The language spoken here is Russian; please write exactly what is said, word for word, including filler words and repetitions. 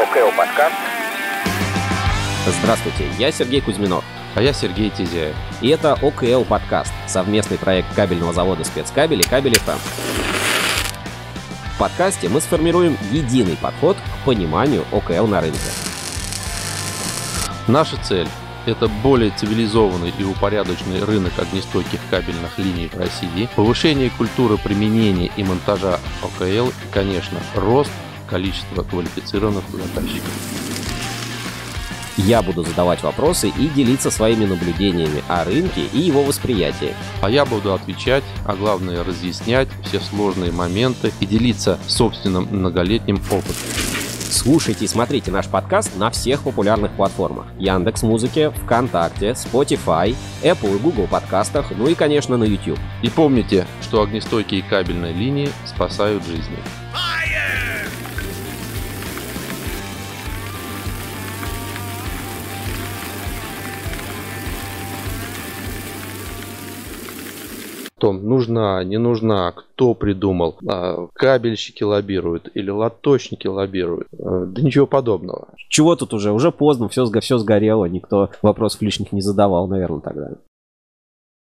ОКЛ-подкаст. Здравствуйте, я Сергей Кузьминов. А я Сергей Тизяев. И это ОКЛ-подкаст, совместный проект кабельного завода «Спецкабель» и «Кабель ФМ». В подкасте мы сформируем единый подход к пониманию ОКЛ на рынке. Наша цель – это более цивилизованный и упорядоченный рынок огнестойких кабельных линий в России, повышение культуры применения и монтажа ОКЛ и, конечно, рост количества квалифицированных заказчиков. Я буду задавать вопросы и делиться своими наблюдениями о рынке и его восприятии. А я буду отвечать, а главное разъяснять все сложные моменты и делиться собственным многолетним опытом. Слушайте и смотрите наш подкаст на всех популярных платформах: Яндекс.Музыке, ВКонтакте, Spotify, Apple и Google подкастах, ну и, конечно, на YouTube. И помните, что огнестойкие кабельные линии спасают жизни. Том, нужна, не нужна, кто придумал, кабельщики лоббируют или лоточники лоббируют, да ничего подобного. Чего тут уже, уже поздно, все, все сгорело, никто вопросов лишних не задавал, наверное, тогда.